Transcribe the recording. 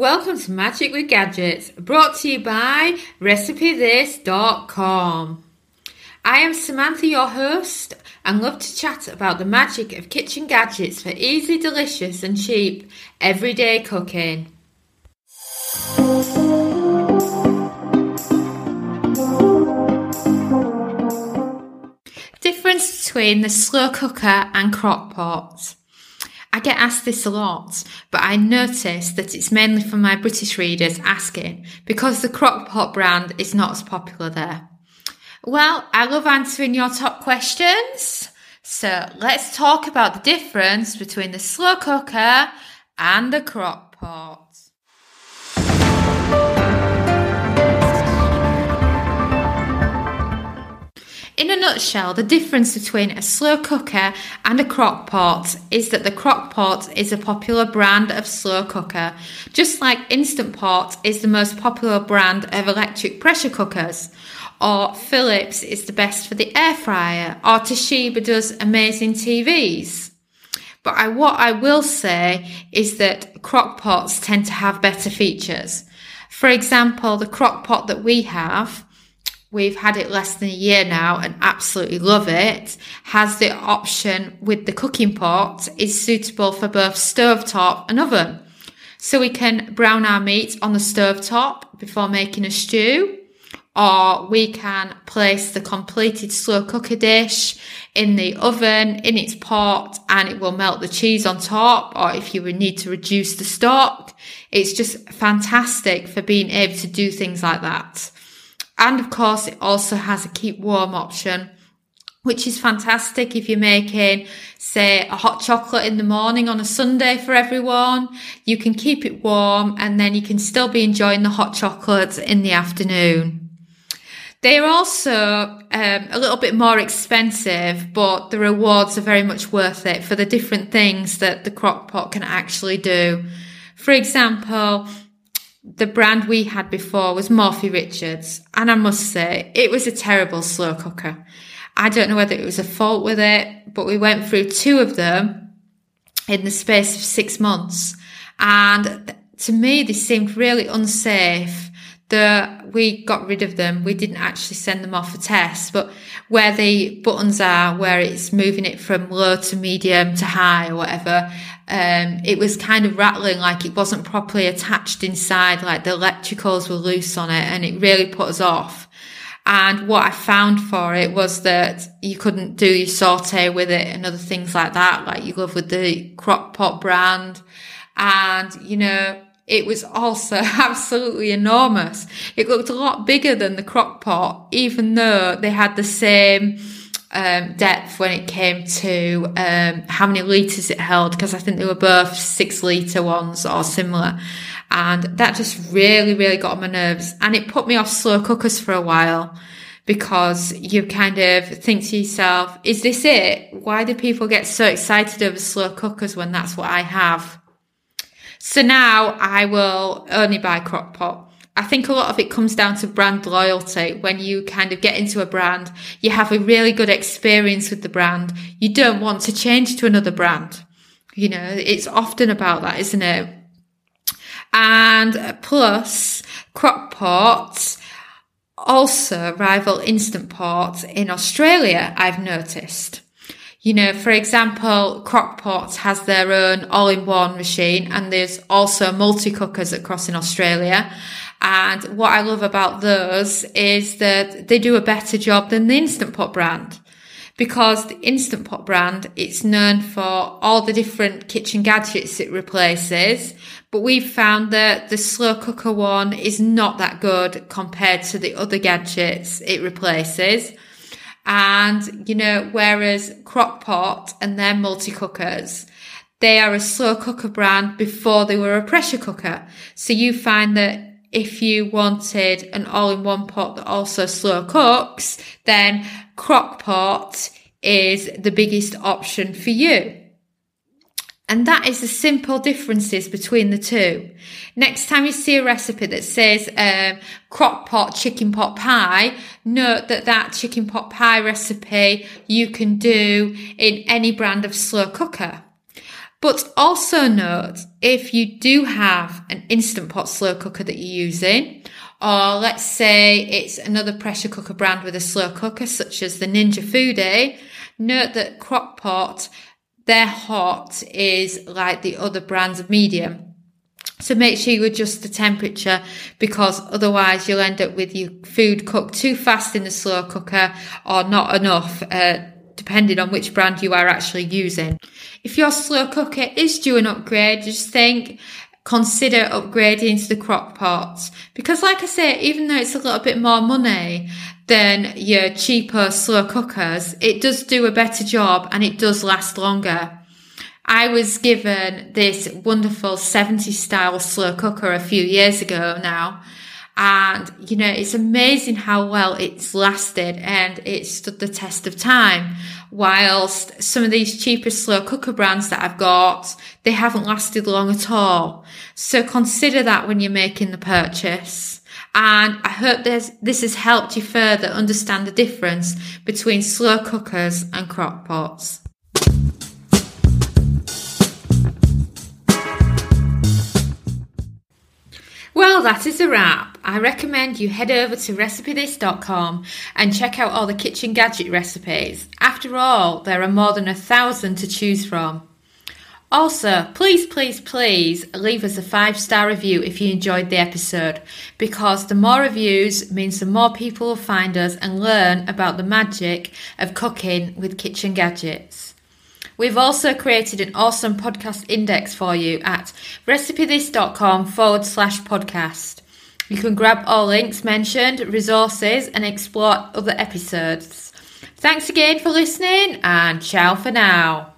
Welcome to Magic with Gadgets, brought to you by RecipeThis.com. I am Samantha, your host, and love to chat about the magic of kitchen gadgets for easy, delicious and cheap everyday cooking. Difference between the slow cooker and Crock-Pot. I get asked this a lot, but I notice that it's mainly from my British readers asking because the Crock-Pot brand is not as popular there. Well, I love answering your top questions, so let's talk about the difference between the slow cooker and the Crock-Pot. In a nutshell, the difference between a slow cooker and a Crock-Pot is that the Crock-Pot is a popular brand of slow cooker, just like Instant Pot is the most popular brand of electric pressure cookers, or Philips is the best for the air fryer, or Toshiba does amazing TVs. But what I will say is that Crock-Pots tend to have better features. For example, the Crock-Pot that we have, we've had it less than a year now and absolutely love it, has the option with the cooking pot, is suitable for both stovetop and oven. So we can brown our meat on the stovetop before making a stew, or we can place the completed slow cooker dish in the oven, in its pot, and it will melt the cheese on top, or if you would need to reduce the stock. It's just fantastic for being able to do things like that. And of course, it also has a keep warm option, which is fantastic if you're making, say, a hot chocolate in the morning on a Sunday for everyone. You can keep it warm and then you can still be enjoying the hot chocolate in the afternoon. They're also a little bit more expensive, but the rewards are very much worth it for the different things that the Crock-Pot can actually do. For example, the brand we had before was Morphy Richards, and I must say it was a terrible slow cooker. I don't know whether it was a fault with it, but we went through two of them in the space of 6 months, and to me they seemed really unsafe that we got rid of them. We didn't actually send them off for tests, but where the buttons are, where it's moving it from low to medium to high or whatever, it was kind of rattling, like it wasn't properly attached inside, like the electricals were loose on it, and it really put us off. And what I found for it was that you couldn't do your sauté with it and other things like that, like you love with the Crock-Pot brand. And, you know, it was also absolutely enormous. It looked a lot bigger than the Crock-Pot, even though they had the same depth when it came to how many litres it held, because I think they were both 6 litre ones or similar, and that just really got on my nerves, and it put me off slow cookers for a while, because you kind of think to yourself, is this it? Why do people get so excited over slow cookers when that's what I have? So now I will only buy Crock-Pot. I think a lot of it comes down to brand loyalty. When you kind of get into a brand, you have a really good experience with the brand. You don't want to change to another brand. You know, it's often about that, isn't it? And plus, Crock-Pot also rival Instant Pot in Australia, I've noticed. You know, for example, Crock-Pot has their own all-in-one machine, and there's also multi-cookers across in Australia. And what I love about those is that they do a better job than the Instant Pot brand, because the Instant Pot brand, it's known for all the different kitchen gadgets it replaces. But we've found that the slow cooker one is not that good compared to the other gadgets it replaces. And, you know, whereas Crock-Pot and their multi-cookers, they are a slow cooker brand before they were a pressure cooker. So you find that if you wanted an all-in-one pot that also slow cooks, then Crock-Pot is the biggest option for you. And that is the simple differences between the two. Next time you see a recipe that says Crock-Pot chicken pot pie, note that that chicken pot pie recipe you can do in any brand of slow cooker. But also note, if you do have an Instant Pot slow cooker that you're using, or let's say it's another pressure cooker brand with a slow cooker, such as the Ninja Foodie, note that Crock-Pot, their hot is like the other brands of medium. So make sure you adjust the temperature, because otherwise you'll end up with your food cooked too fast in the slow cooker or not enough, depending on which brand you are actually using. If your slow cooker is due an upgrade, just consider upgrading to the Crock-Pot, because like I say, even though it's a little bit more money than your cheaper slow cookers, it does do a better job and it does last longer. I was given this wonderful 70s style slow cooker a few years ago now. And, you know, it's amazing how well it's lasted and it stood the test of time. Whilst some of these cheaper slow cooker brands that I've got, they haven't lasted long at all. So consider that when you're making the purchase. And I hope this has helped you further understand the difference between slow cookers and crock pots. Well, that is a wrap. I recommend you head over to RecipeThis.com and check out all the kitchen gadget recipes. After all, there are more than 1,000 to choose from. Also, please leave us a 5-star review if you enjoyed the episode, because the more reviews means the more people will find us and learn about the magic of cooking with kitchen gadgets. We've also created an awesome podcast index for you at recipethis.com/podcast. You can grab all links mentioned, resources, and explore other episodes. Thanks again for listening, and ciao for now.